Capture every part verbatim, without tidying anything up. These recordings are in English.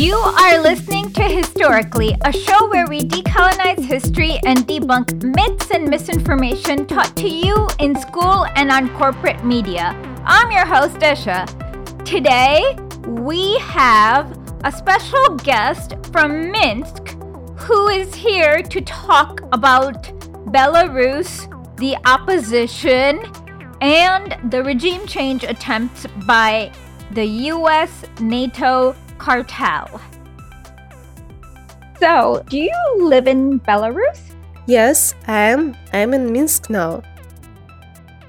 You are listening to Historically, a show where we decolonize history and debunk myths and misinformation taught to you in school and on corporate media. I'm your host, Desha. Today, we have a special guest from Minsk who is here to talk about Belarus, the opposition, and the regime change attempts by the U S NATO cartel. So, do you live in Belarus? Yes, I am. I'm in Minsk now.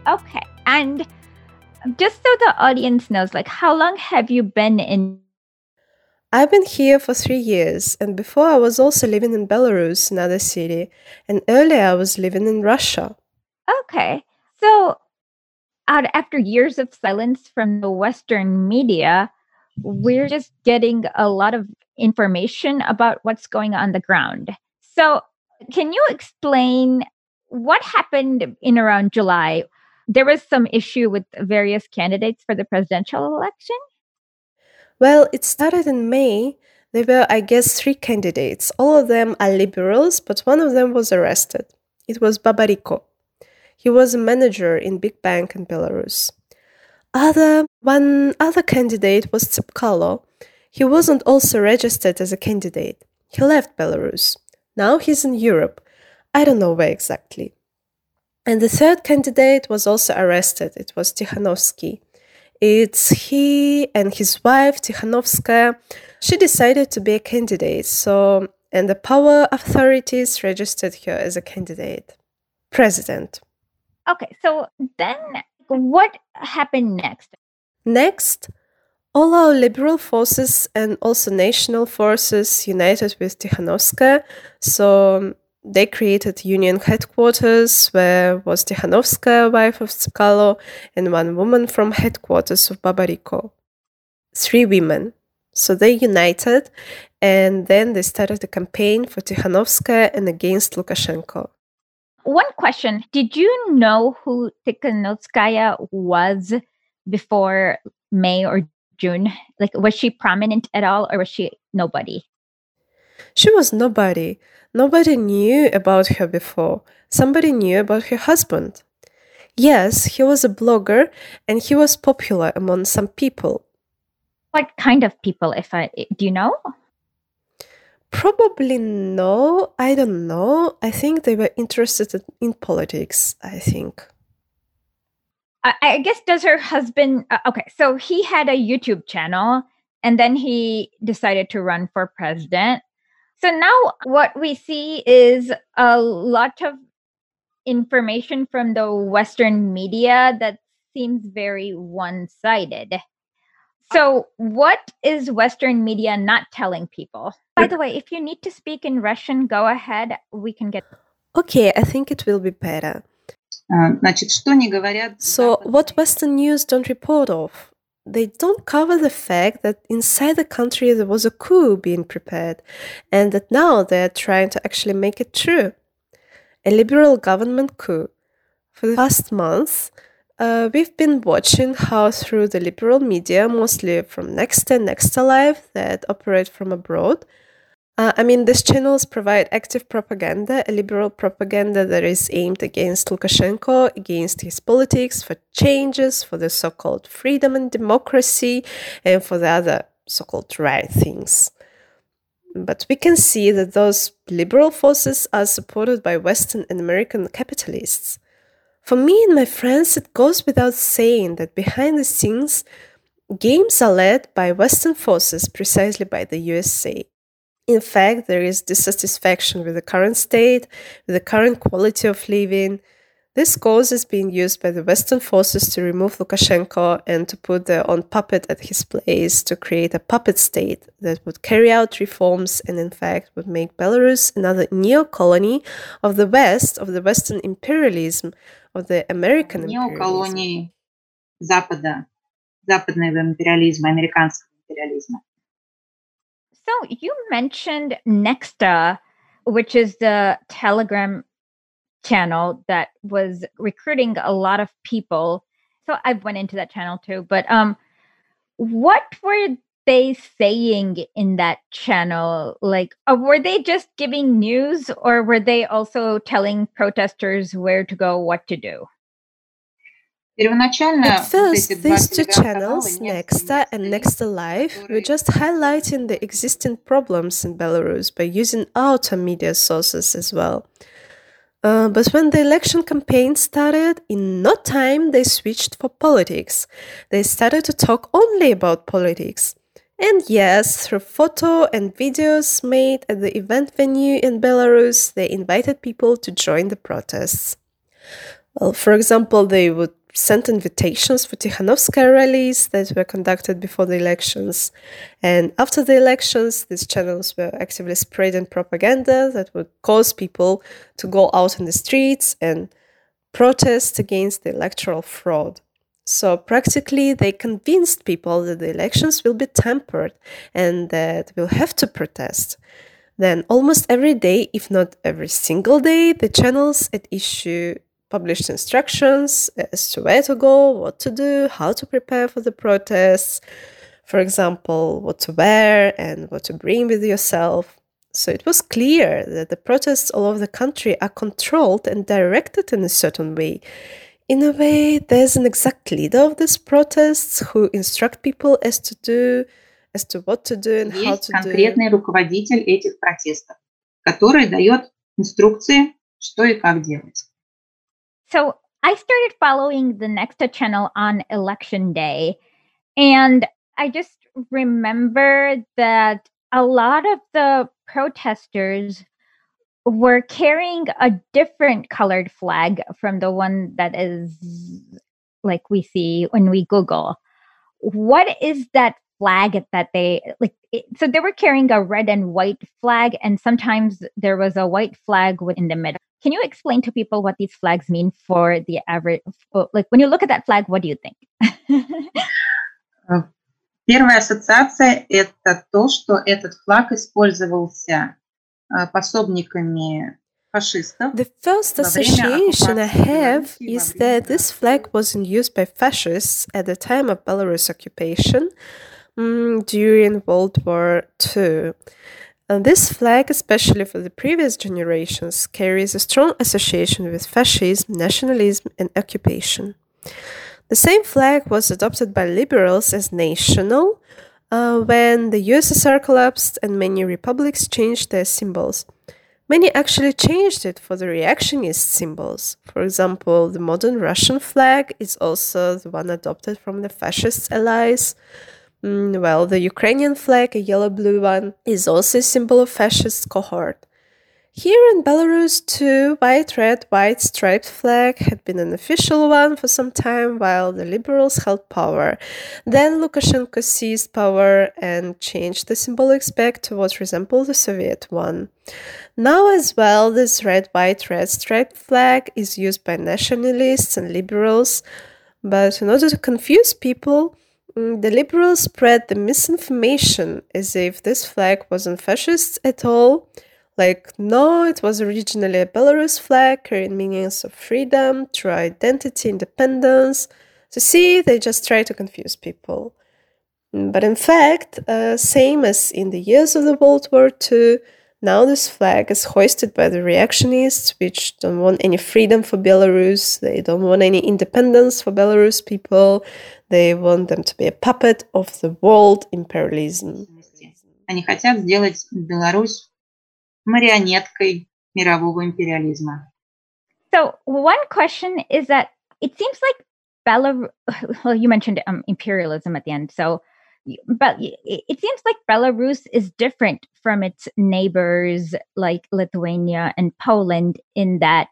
Okay, and just so the audience knows, like, how long have you been in? I've been here for three years, and before I was also living in Belarus, another city, and earlier I was living in Russia. Okay, so after years of silence from the Western media, we're just getting a lot of information about what's going on the ground. So can you explain what happened in around July? There was some issue with various candidates for the presidential election? Well, it started in May. There were, I guess, three candidates. All of them are liberals, but one of them was arrested. It was Babariko. He was a manager in Big Bank in Belarus. Other one other candidate was Tsapkalo. He wasn't also registered as a candidate. He left Belarus. Now he's in Europe. I don't know where exactly. And the third candidate was also arrested. It was Tikhanovsky. It's he and his wife, Tikhanovskaya. She decided to be a candidate, so and the power authorities registered her as a candidate. President. Okay, so then what happened next? Next, all our liberal forces and also national forces united with Tikhanovskaya. So they created union headquarters where was Tikhanovskaya, wife of Tsapkalo, and one woman from headquarters of Babariko. Three women. So they united, and then they started a campaign for Tikhanovskaya and against Lukashenko. One question. Did you know who Tikhanovskaya was before May or June? Like, was she prominent at all, or was she nobody? She was nobody. Nobody knew about her before. Somebody knew about her husband. Yes, he was a blogger, and he was popular among some people. What kind of people, if I... do you know? Probably no, I don't know. I think they were interested in politics, I think. I, I guess, does her husband... Uh, okay, so he had a YouTube channel, and then he decided to run for president. So now what we see is a lot of information from the Western media that seems very one-sided. So what is Western media not telling people? By the way, if you need to speak in Russian, go ahead. We can get... Okay, I think it will be better. So what Western news don't report of? They don't cover the fact that inside the country there was a coup being prepared and that now they're trying to actually make it true. A liberal government coup. For the past month, Uh, we've been watching how through the liberal media, mostly from Nexta, Nexta Live, that operate from abroad. Uh, I mean, these channels provide active propaganda, a liberal propaganda that is aimed against Lukashenko, against his politics, for changes, for the so-called freedom and democracy, and for the other so-called right things. But we can see that those liberal forces are supported by Western and American capitalists. For me and my friends, it goes without saying that behind the scenes, games are led by Western forces, precisely by the U S A. In fact, there is dissatisfaction with the current state, with the current quality of living. This cause is being used by the Western forces to remove Lukashenko and to put their own puppet at his place, to create a puppet state that would carry out reforms and in fact would make Belarus another neo-colony of the West, of the Western imperialism, of the American imperialism. So you mentioned Nexta, which is the Telegram channel that was recruiting a lot of people. So I've went into that channel too, but um, what were they saying in that channel? Like, uh, were they just giving news, or were they also telling protesters where to go, what to do? At first, these two channels, Nexta and Nexta Live, were just highlighting the existing problems in Belarus by using outer media sources as well. Uh, but when the election campaign started, in no time they switched for politics. They started to talk only about politics. And yes, through photo and videos made at the event venue in Belarus, they invited people to join the protests. Well, for example, they would sent invitations for Tikhanovskaya rallies that were conducted before the elections. And after the elections, these channels were actively spreading propaganda that would cause people to go out in the streets and protest against the electoral fraud. So practically, they convinced people that the elections will be tampered and that we'll have to protest. Then almost every day, if not every single day, the channels at issue published instructions as to where to go, what to do, how to prepare for the protests, for example, what to wear and what to bring with yourself. So it was clear that the protests all over the country are controlled and directed in a certain way. In a way, there's an exact leader of these protests who instruct people as to do, as to what to do and how to do. Конкретный руководитель этих протестов, который дает инструкции, что и как делать. So I started following the Nexta channel on election day, and I just remember that a lot of the protesters were carrying a different colored flag from the one that is like we see when we Google. What is that flag that they like? It, so they were carrying a red and white flag, and sometimes there was a white flag in the middle. Can you explain to people what these flags mean for the average? Like, when you look at that flag, what do you think? Первая ассоциация – это то, что этот флаг использовался пособниками фашистов. The first association I have is that this flag was in use by fascists at the time of Belarus occupation um, during World War Two. And this flag, especially for the previous generations, carries a strong association with fascism, nationalism, and occupation. The same flag was adopted by liberals as national uh, when the U S S R collapsed and many republics changed their symbols. Many actually changed it for the reactionist symbols. For example, the modern Russian flag is also the one adopted from the fascist allies. Well, the Ukrainian flag, a yellow-blue one, is also a symbol of fascist cohort. Here in Belarus, too, white, red, white striped flag had been an official one for some time while the liberals held power. Then Lukashenko seized power and changed the symbolic spec to what resembled the Soviet one. Now as well, this red, white, red striped flag is used by nationalists and liberals, but in order to confuse people, the liberals spread the misinformation as if this flag wasn't fascist at all. Like, no, it was originally a Belarus flag carrying meanings of freedom, true identity, independence. So see, they just try to confuse people. But in fact, uh, same as in the years of the World War Two, now this flag is hoisted by the reactionists, which don't want any freedom for Belarus. They don't want any independence for Belarus people. They want them to be a puppet of the world imperialism. Они хотят сделать Беларусь марионеткой мирового империализма. So one question is that it seems like Belarus, well, you mentioned um, imperialism at the end, so but it seems like Belarus is different from its neighbors like Lithuania and Poland in that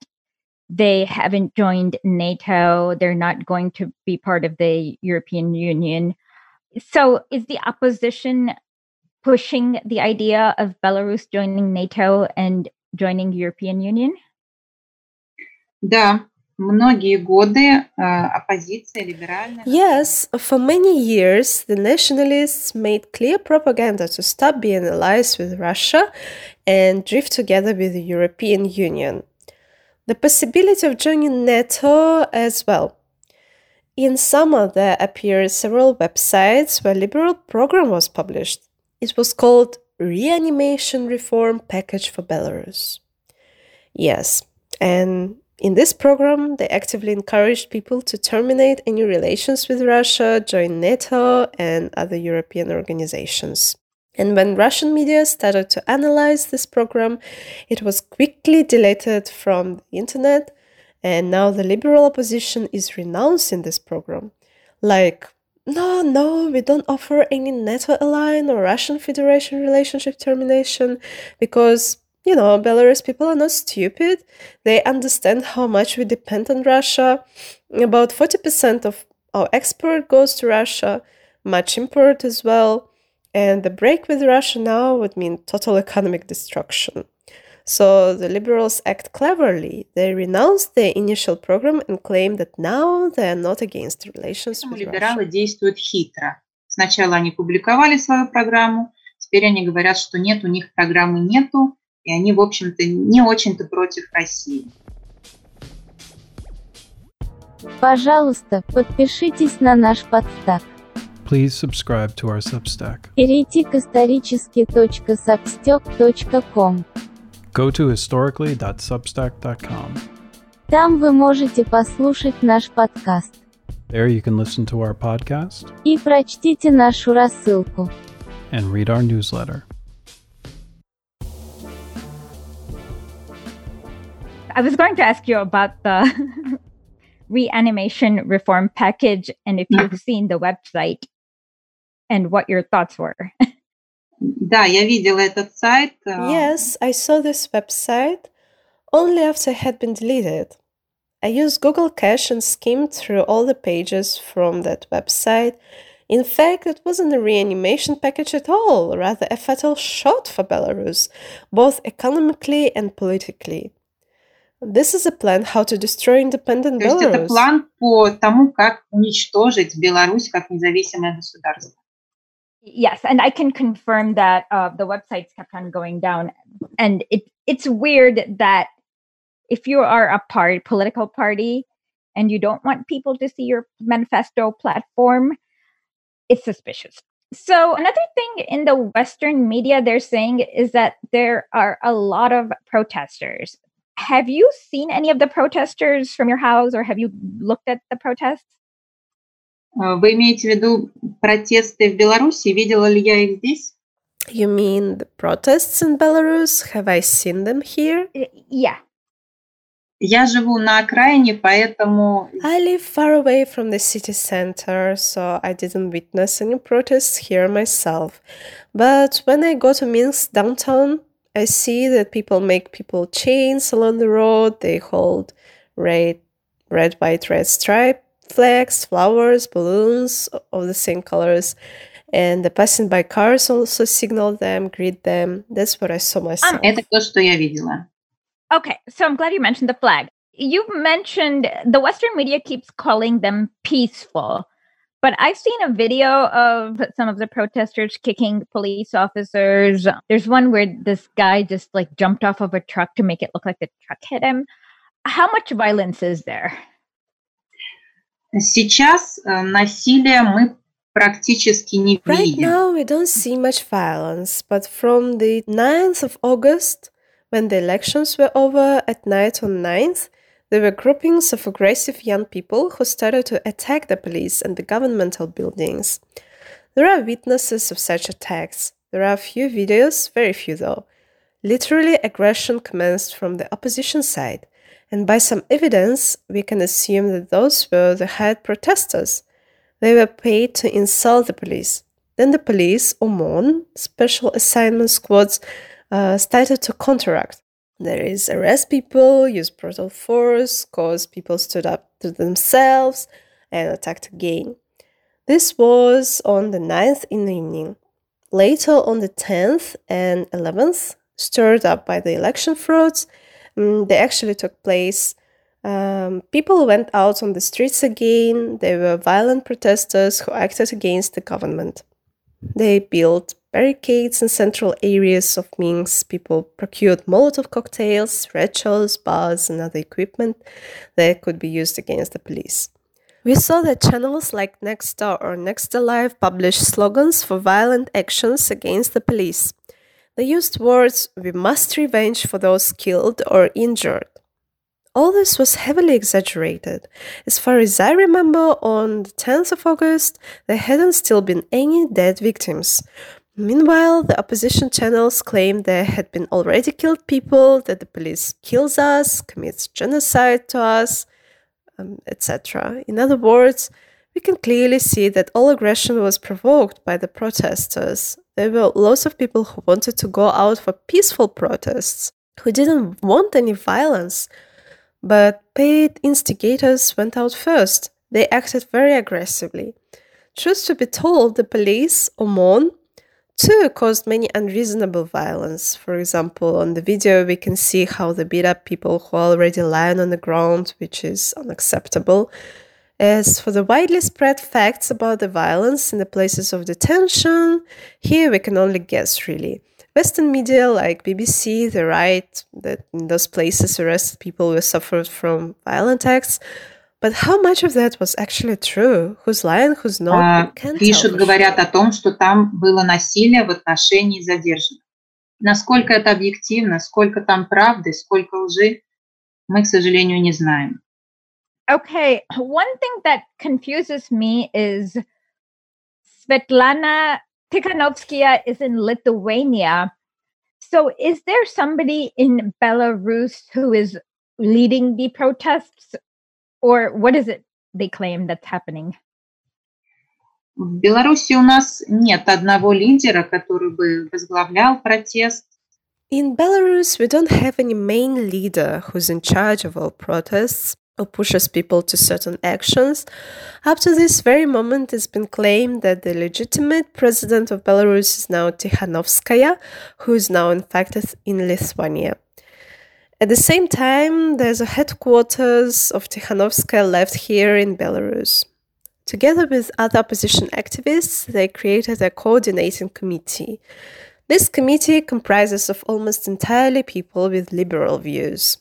they haven't joined NATO. They're not going to be part of the European Union. So is the opposition pushing the idea of Belarus joining NATO and joining European Union? Да. Yes, for many years, the nationalists made clear propaganda to stop being allies with Russia and drift together with the European Union. The possibility of joining NATO as well. In summer, there appeared several websites where liberal program was published. It was called Reanimation Reform Package for Belarus. Yes, and in this program, they actively encouraged people to terminate any relations with Russia, join NATO and other European organizations. And when Russian media started to analyze this program, it was quickly deleted from the internet, and now the liberal opposition is renouncing this program. Like, no, no, we don't offer any NATO-aligned or Russian Federation relationship termination because, you know, Belarus people are not stupid. They understand how much we depend on Russia. About forty percent of our export goes to Russia, much import as well. And the break with Russia now would mean total economic destruction. So the liberals act cleverly. They renounced their initial program and claim that now they are not against relations with Russia. Либералы действуют хитро. Сначала они публиковали свою программу, теперь они говорят, что нет, у них программы нету. И они, в общем-то, не очень-то против России. Пожалуйста, подпишитесь на наш Substack. Please subscribe to our Substack. исторически точка substack точка ком. Go to historically dot substack dot com. Там вы можете послушать наш подкаст. There you can listen to our podcast. И прочтите нашу рассылку. And read our newsletter. I was going to ask you about the reanimation reform package and if you've seen the website and what your thoughts were. Да, я видела этот сайт. Yes, I saw this website only after it had been deleted. I used Google Cache and skimmed through all the pages from that website. In fact, it wasn't a reanimation package at all, rather a fatal shot for Belarus, both economically and politically. This is a plan how to destroy independent Belarus. То есть это план по тому, как уничтожить Беларусь как независимое государство. Yes, and I can confirm that uh, the websites kept on going down, and it it's weird that if you are a party, political party, and you don't want people to see your manifesto platform, it's suspicious. So another thing in the Western media they're saying is that there are a lot of protesters. Have you seen any of the protesters from your house, or have you looked at the protests? Вы имеете в виду протесты в Беларуси? Видела ли я их здесь? You mean the protests in Belarus? Have I seen them here? Yeah. Я живу на окраине, поэтому... I live far away from the city center, so I didn't witness any protests here myself. But when I go to Minsk downtown, I see that people make people chains along the road. They hold red, red, white, red stripe flags, flowers, balloons of the same colors. And the passing by cars also signal them, greet them. That's what I saw myself. Um, это то, что я видела. Okay, so I'm glad you mentioned the flag. You mentioned the Western media keeps calling them peaceful. But I've seen a video of some of the protesters kicking police officers. There's one where this guy just like jumped off of a truck to make it look like the truck hit him. How much violence is there? Сейчас насилия мы практически не видим. Right now we don't see much violence, but from the ninth of August, when the elections were over at night on ninth, there were groupings of aggressive young people who started to attack the police and the governmental buildings. There are witnesses of such attacks. There are a few videos, very few though. Literally, aggression commenced from the opposition side, and by some evidence, we can assume that those were the hired protesters. They were paid to insult the police. Then the police, OMON, special assignment squads, uh, started to counteract. There is arrest people, use brutal force, cause people stood up to themselves and attacked again. This was on the ninth in the evening. Later on the tenth and eleventh, stirred up by the election frauds, um, they actually took place. Um, people went out on the streets again. They were violent protesters who acted against the government. They built barricades in central areas of Minsk. People procured Molotov cocktails, rituals, bars, and other equipment that could be used against the police. We saw that channels like Nexta or Nexta Live published slogans for violent actions against the police. They used words, "We must revenge for those killed or injured." All this was heavily exaggerated. As far as I remember, on the tenth of August, there hadn't still been any dead victims. Meanwhile, the opposition channels claimed there had been already killed people, that the police kills us, commits genocide to us, um, et cetera. In other words, we can clearly see that all aggression was provoked by the protesters. There were lots of people who wanted to go out for peaceful protests, who didn't want any violence. But paid instigators went out first. They acted very aggressively. Truth to be told, the police, OMON, too caused many unreasonable violence. For example, on the video we can see how they beat up people who are already lying on the ground, which is unacceptable. As for the widely spread facts about the violence in the places of detention, here we can only guess, really. Western media like B B C, they write that in those places arrested people were suffered from violent acts. But how much of that was actually true? Who's lying, who's not? Uh, пишут, говорят о том, что там было насилие в отношении задержанных. Насколько это объективно, сколько там правды, сколько лжи, мы, к сожалению, не знаем. Okay, one thing that confuses me is Svetlana Tikhanovskaya is in Lithuania. So is there somebody in Belarus who is leading the protests? Or what is it they claim that's happening? В Беларуси у нас нет одного лидера, который бы возглавлял протест. In Belarus, we don't have any main leader who's in charge of all protests or pushes people to certain actions. Up to this very moment, it's been claimed that the legitimate president of Belarus is now Tikhanovskaya, who is now in fact in Lithuania. At the same time, there's a headquarters of Tikhanovskaya left here in Belarus. Together with other opposition activists, they created a coordinating committee. This committee comprises of almost entirely people with liberal views.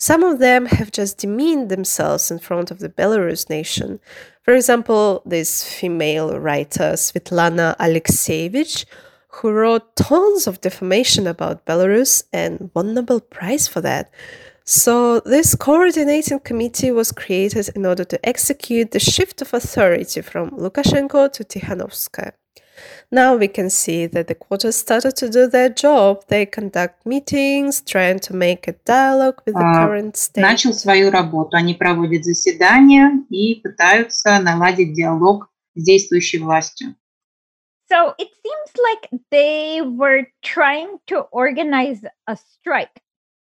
Some of them have just demeaned themselves in front of the Belarus nation. For example, this female writer, Svetlana Alekseyevich, who wrote tons of defamation about Belarus and won Nobel Prize for that. So this coordinating committee was created in order to execute the shift of authority from Lukashenko to Tikhanovskaya. Now we can see that the quarters started to do their job. They conduct meetings, trying to make a dialogue with the uh, current state. Начал свою работу. Они проводят заседания и пытаются наладить диалог с действующей властью. So it seems like they were trying to organize a strike,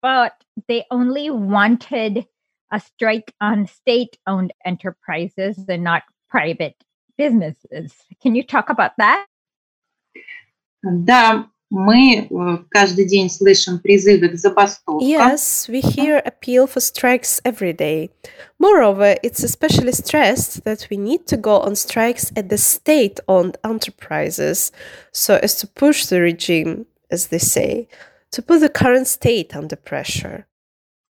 but they only wanted a strike on state-owned enterprises and not private businesses. Can you talk about that? Да, мы каждый день слышим призывы к забастовкам. Yes, we hear appeal for strikes every day. Moreover, it's especially stressed that we need to go on strikes at the state-owned enterprises, so as to push the regime, as they say, to put the current state under pressure.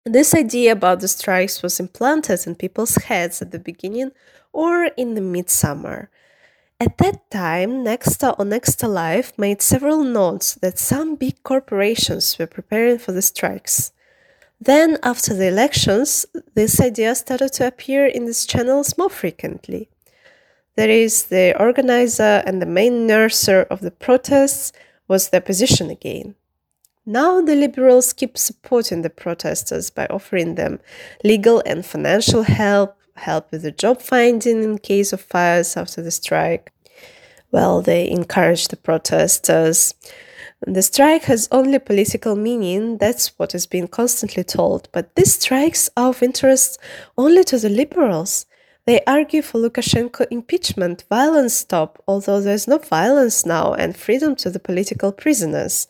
This idea about the strikes was implanted in people's heads at the beginning or in the midsummer. At that time, Nexta or Nexta Live made several notes that some big corporations were preparing for the strikes. Then, after the elections, this idea started to appear in these channels more frequently. That is, the organizer and the main nurser of the protests was the opposition again. Now the liberals keep supporting the protesters by offering them legal and financial help, help with the job finding in case of fires after the strike. Well, they encourage the protesters. The strike has only political meaning, that's what is being constantly told, but these strikes are of interest only to the liberals. They argue for Lukashenko impeachment, violence stop, although there's no violence now, and freedom to the political prisoners.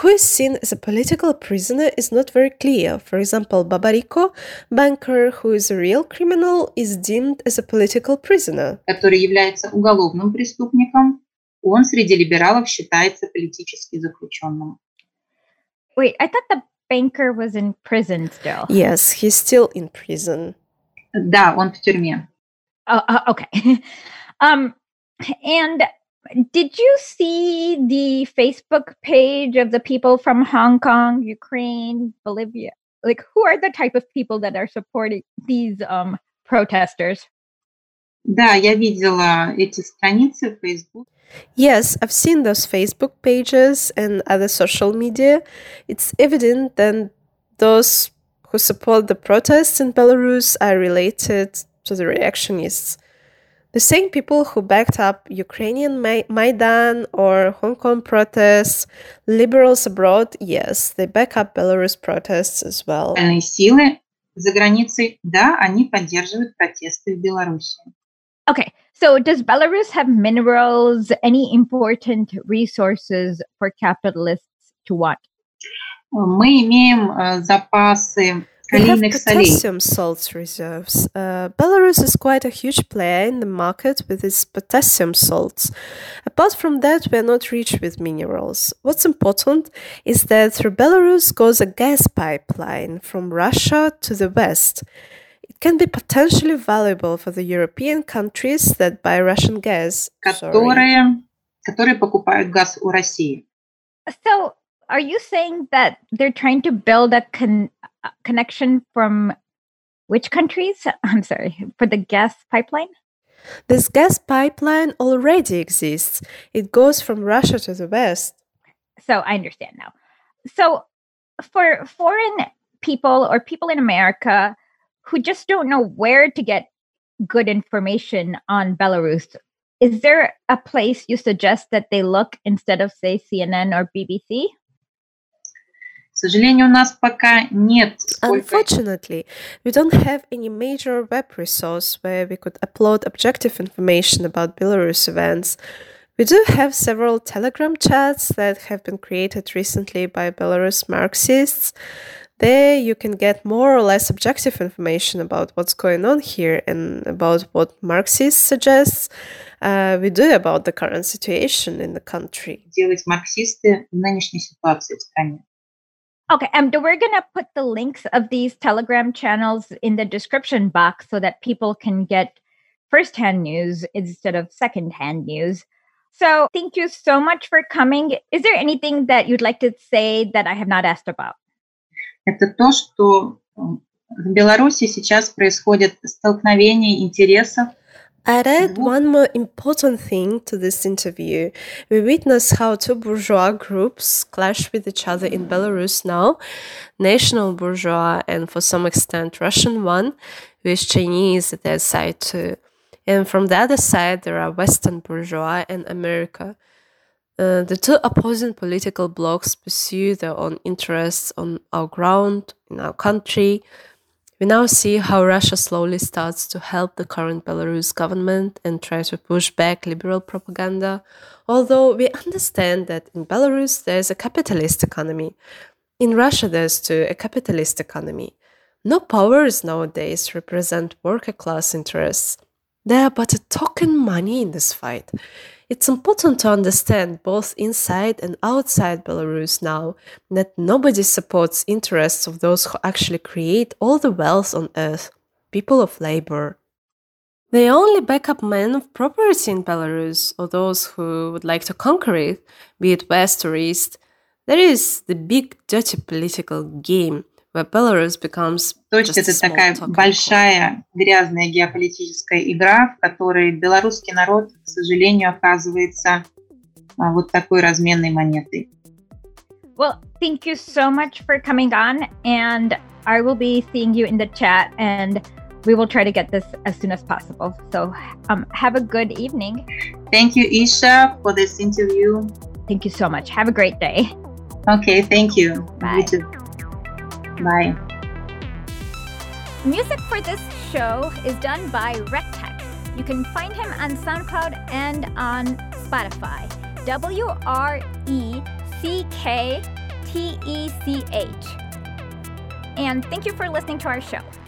Who is seen as a political prisoner is not very clear. For example, Babariko, banker who is a real criminal, is deemed as a political prisoner. Который является уголовным преступником, он среди либералов считается политически заключенным. Wait, I thought the banker was in prison still. Yes, he's still in prison. Да, он в тюрьме. Uh, uh, okay. um, and did you see the Facebook page of the people from Hong Kong, Ukraine, Bolivia? Like, who are the type of people that are supporting these um, protesters? Yes, I've seen those Facebook pages and other social media. It's evident that those who support the protests in Belarus are related to the reactionists. The same people who backed up Ukrainian Ma- Maidan or Hong Kong protests, liberals abroad, yes, they back up Belarus protests as well. Okay, so does Belarus have minerals, any important resources for capitalists to want? We have potassium salt reserves. Uh, Belarus is quite a huge player in the market with its potassium salts. Apart from that, we are not rich with minerals. What's important is that through Belarus goes a gas pipeline from Russia to the West. It can be potentially valuable for the European countries that buy Russian gas. Которые, которые покупают газ у России. So, are you saying that they're trying to build a con- connection from which countries? I'm sorry, for the gas pipeline? This gas pipeline already exists. It goes from Russia to the West. So I understand now. So for foreign people or people in America who just don't know where to get good information on Belarus, is there a place you suggest that they look instead of, say, C N N or B B C? Unfortunately, we don't have any major web resource where we could upload objective information about Belarus events. We do have several Telegram chats that have been created recently by Belarus Marxists. There you can get more or less objective information about what's going on here and about what Marxists suggest uh, we do about the current situation in the country. Okay, and um, we're going to put the links of these Telegram channels in the description box so that people can get first-hand news instead of second-hand news. So thank you so much for coming. Is there anything that you'd like to say that I have not asked about? Это то, что в Беларуси сейчас происходит столкновение интересов. I'd add one more important thing to this interview. We witness how two bourgeois groups clash with each other in Belarus now, national bourgeois and for some extent Russian one, with Chinese at their side too. And from the other side, there are Western bourgeois and America. Uh, the two opposing political blocs pursue their own interests on our ground, in our country. We now see how Russia slowly starts to help the current Belarus government and try to push back liberal propaganda, although we understand that in Belarus there is a capitalist economy. In Russia there is too a capitalist economy. No powers nowadays represent worker class interests. They are but a token money in this fight. It's important to understand both inside and outside Belarus now that nobody supports interests of those who actually create all the wealth on earth, people of labor. The only backup men of property in Belarus, or those who would like to conquer it, be it West or East, there is the big dirty political game where Belarus becomes just a small token. Большая, грязная геополитическая игра, в которой белорусский народ, к сожалению, оказывается вот такой разменной монетой. Well, thank you so much for coming on, and I will be seeing you in the chat, and we will try to get this as soon as possible. So, um, have a good evening. Thank you, Isha, for this interview. Thank you so much. Have a great day. Okay, thank you. Bye. You too. Bye. Music for this show is done by RecTech. You can find him on SoundCloud and on Spotify. W R E C K T E C H. And thank you for listening to our show.